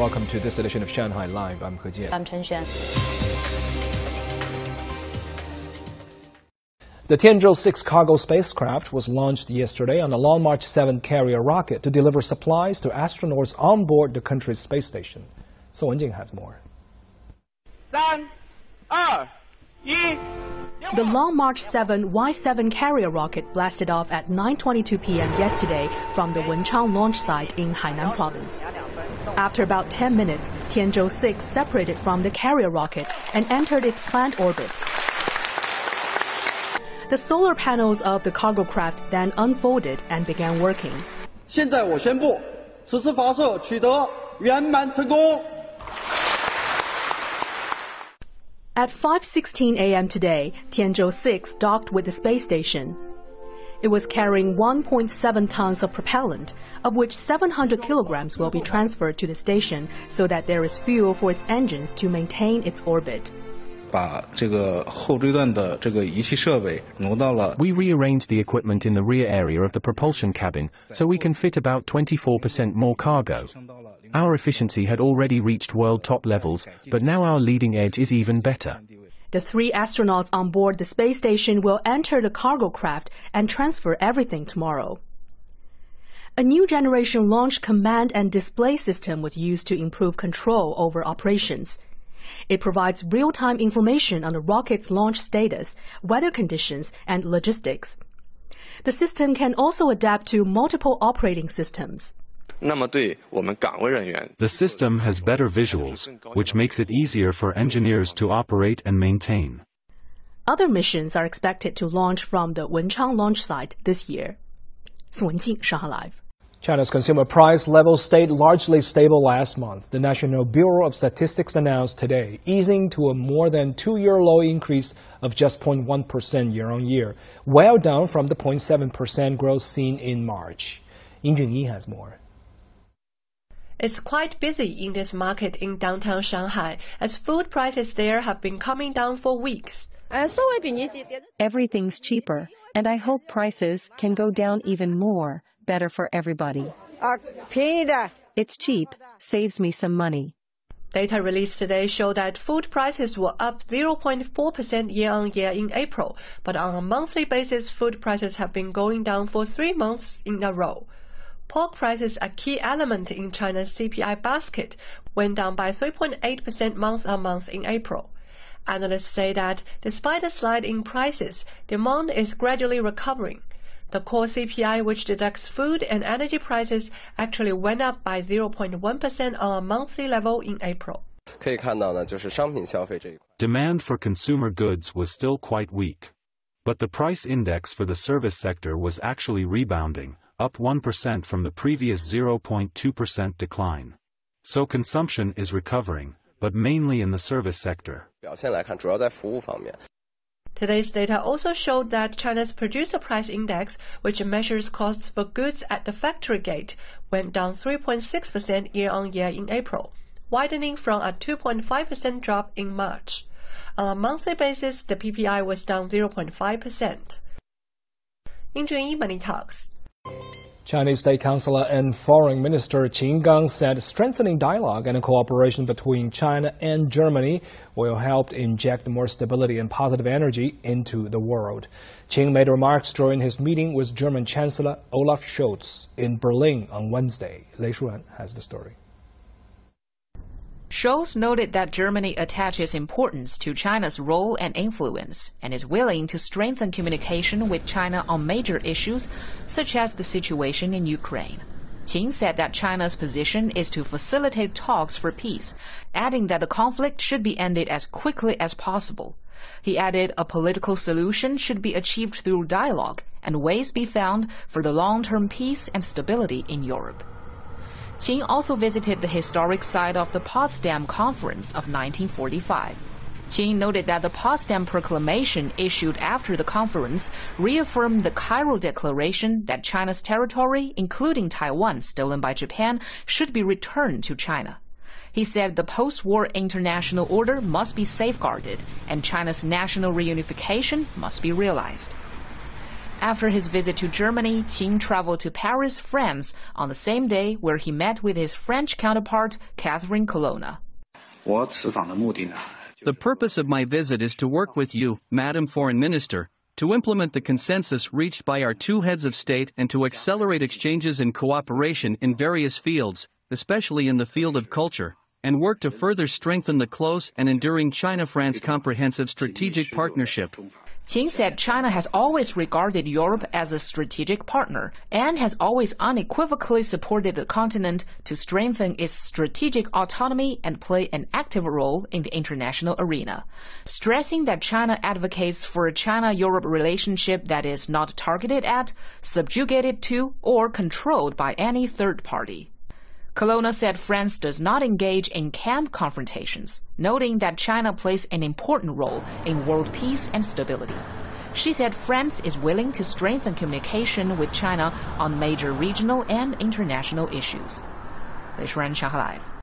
Welcome to this edition of Shanghai Live. I'm He Jie. I'm Chen Xuan. The Tianzhou-6 cargo spacecraft was launched yesterday on a Long March 7 carrier rocket to deliver supplies to astronauts on board the country's space station. Sun Wenjing has more. The Long March 7 Y-7 carrier rocket blasted off at 9:22 p.m. yesterday from the Wenchang launch site in Hainan province. After about 10 minutes, Tianzhou-6 separated from the carrier rocket and entered its planned orbit. The solar panels of the cargo craft then unfolded and began working. At 5:16 a.m. today, Tianzhou-6 docked with the space station. It was carrying 1.7 tons of propellant, of which 700 kilograms will be transferred to the station so that there is fuel for its engines to maintain its orbit. We rearranged the equipment in the rear area of the propulsion cabin so we can fit about 24% more cargo. Our efficiency had already reached world top levels, but now our leading edge is even better. The three astronauts on board the space station will enter the cargo craft and transfer everything tomorrow. A new generation launch command and display system was used to improve control over operations. It provides real-time information on the rocket's launch status, weather conditions, and logistics. The system can also adapt to multiple operating systems. The system has better visuals, which makes it easier for engineers to operate and maintain. Other missions are expected to launch from the Wenchang launch site this year. Sun Wenjing, Shanghai Live. China's consumer price level stayed largely stable last month, the National Bureau of Statistics announced today, easing to a more than two-year low increase of just 0.1% year-on-year, well down from the 0.7% growth seen in March. Ying Junyi has more. It's quite busy in this market in downtown Shanghai, as food prices there have been coming down for weeks. Everything's cheaper, and I hope prices can go down even more. Better for everybody. It's cheap, saves me some money. Data released today show that food prices were up 0.4% year-on-year in April, but on a monthly basis, food prices have been going down for 3 months in a row. Pork prices, a key element in China's CPI basket, went down by 3.8% month-on-month in April. Analysts say that, despite a slide in prices, demand is gradually recovering. The core CPI, which deducts food and energy prices, actually went up by 0.1% on a monthly level in April. Demand for consumer goods was still quite weak, but the price index for the service sector was actually rebounding, up 1% from the previous 0.2% decline. So consumption is recovering, but mainly in the service sector. Today's data also showed that China's Producer Price Index, which measures costs for goods at the factory gate, went down 3.6% year-on-year in April, widening from a 2.5% drop in March. On a monthly basis, the PPI was down 0.5%. Ying Junyi, Money Talks. Chinese State Councillor and Foreign Minister Qin Gang said strengthening dialogue and cooperation between China and Germany will help inject more stability and positive energy into the world. Qin made remarks during his meeting with German Chancellor Olaf Scholz in Berlin on Wednesday. Lei Shuan has the story. Scholz noted that Germany attaches importance to China's role and influence and is willing to strengthen communication with China on major issues, such as the situation in Ukraine. Qin said that China's position is to facilitate talks for peace, adding that the conflict should be ended as quickly as possible. He added a political solution should be achieved through dialogue and ways be found for the long-term peace and stability in Europe. Qin also visited the historic site of the Potsdam Conference of 1945. Qin noted that the Potsdam Proclamation issued after the conference reaffirmed the Cairo Declaration that China's territory, including Taiwan stolen by Japan, should be returned to China. He said the post-war international order must be safeguarded and China's national reunification must be realized. After his visit to Germany, Qin traveled to Paris, France, on the same day where he met with his French counterpart, Catherine Colonna. The purpose of my visit is to work with you, Madam Foreign Minister, to implement the consensus reached by our two heads of state and to accelerate exchanges and cooperation in various fields, especially in the field of culture, and work to further strengthen the close and enduring China-France comprehensive strategic partnership. Qin said China has always regarded Europe as a strategic partner and has always unequivocally supported the continent to strengthen its strategic autonomy and play an active role in the international arena, stressing that China advocates for a China-Europe relationship that is not targeted at, subjugated to, or controlled by any third party. Colonna said France does not engage in camp confrontations, noting that China plays an important role in world peace and stability. She said France is willing to strengthen communication with China on major regional and international issues. Lei Shuran, Shanghai Live.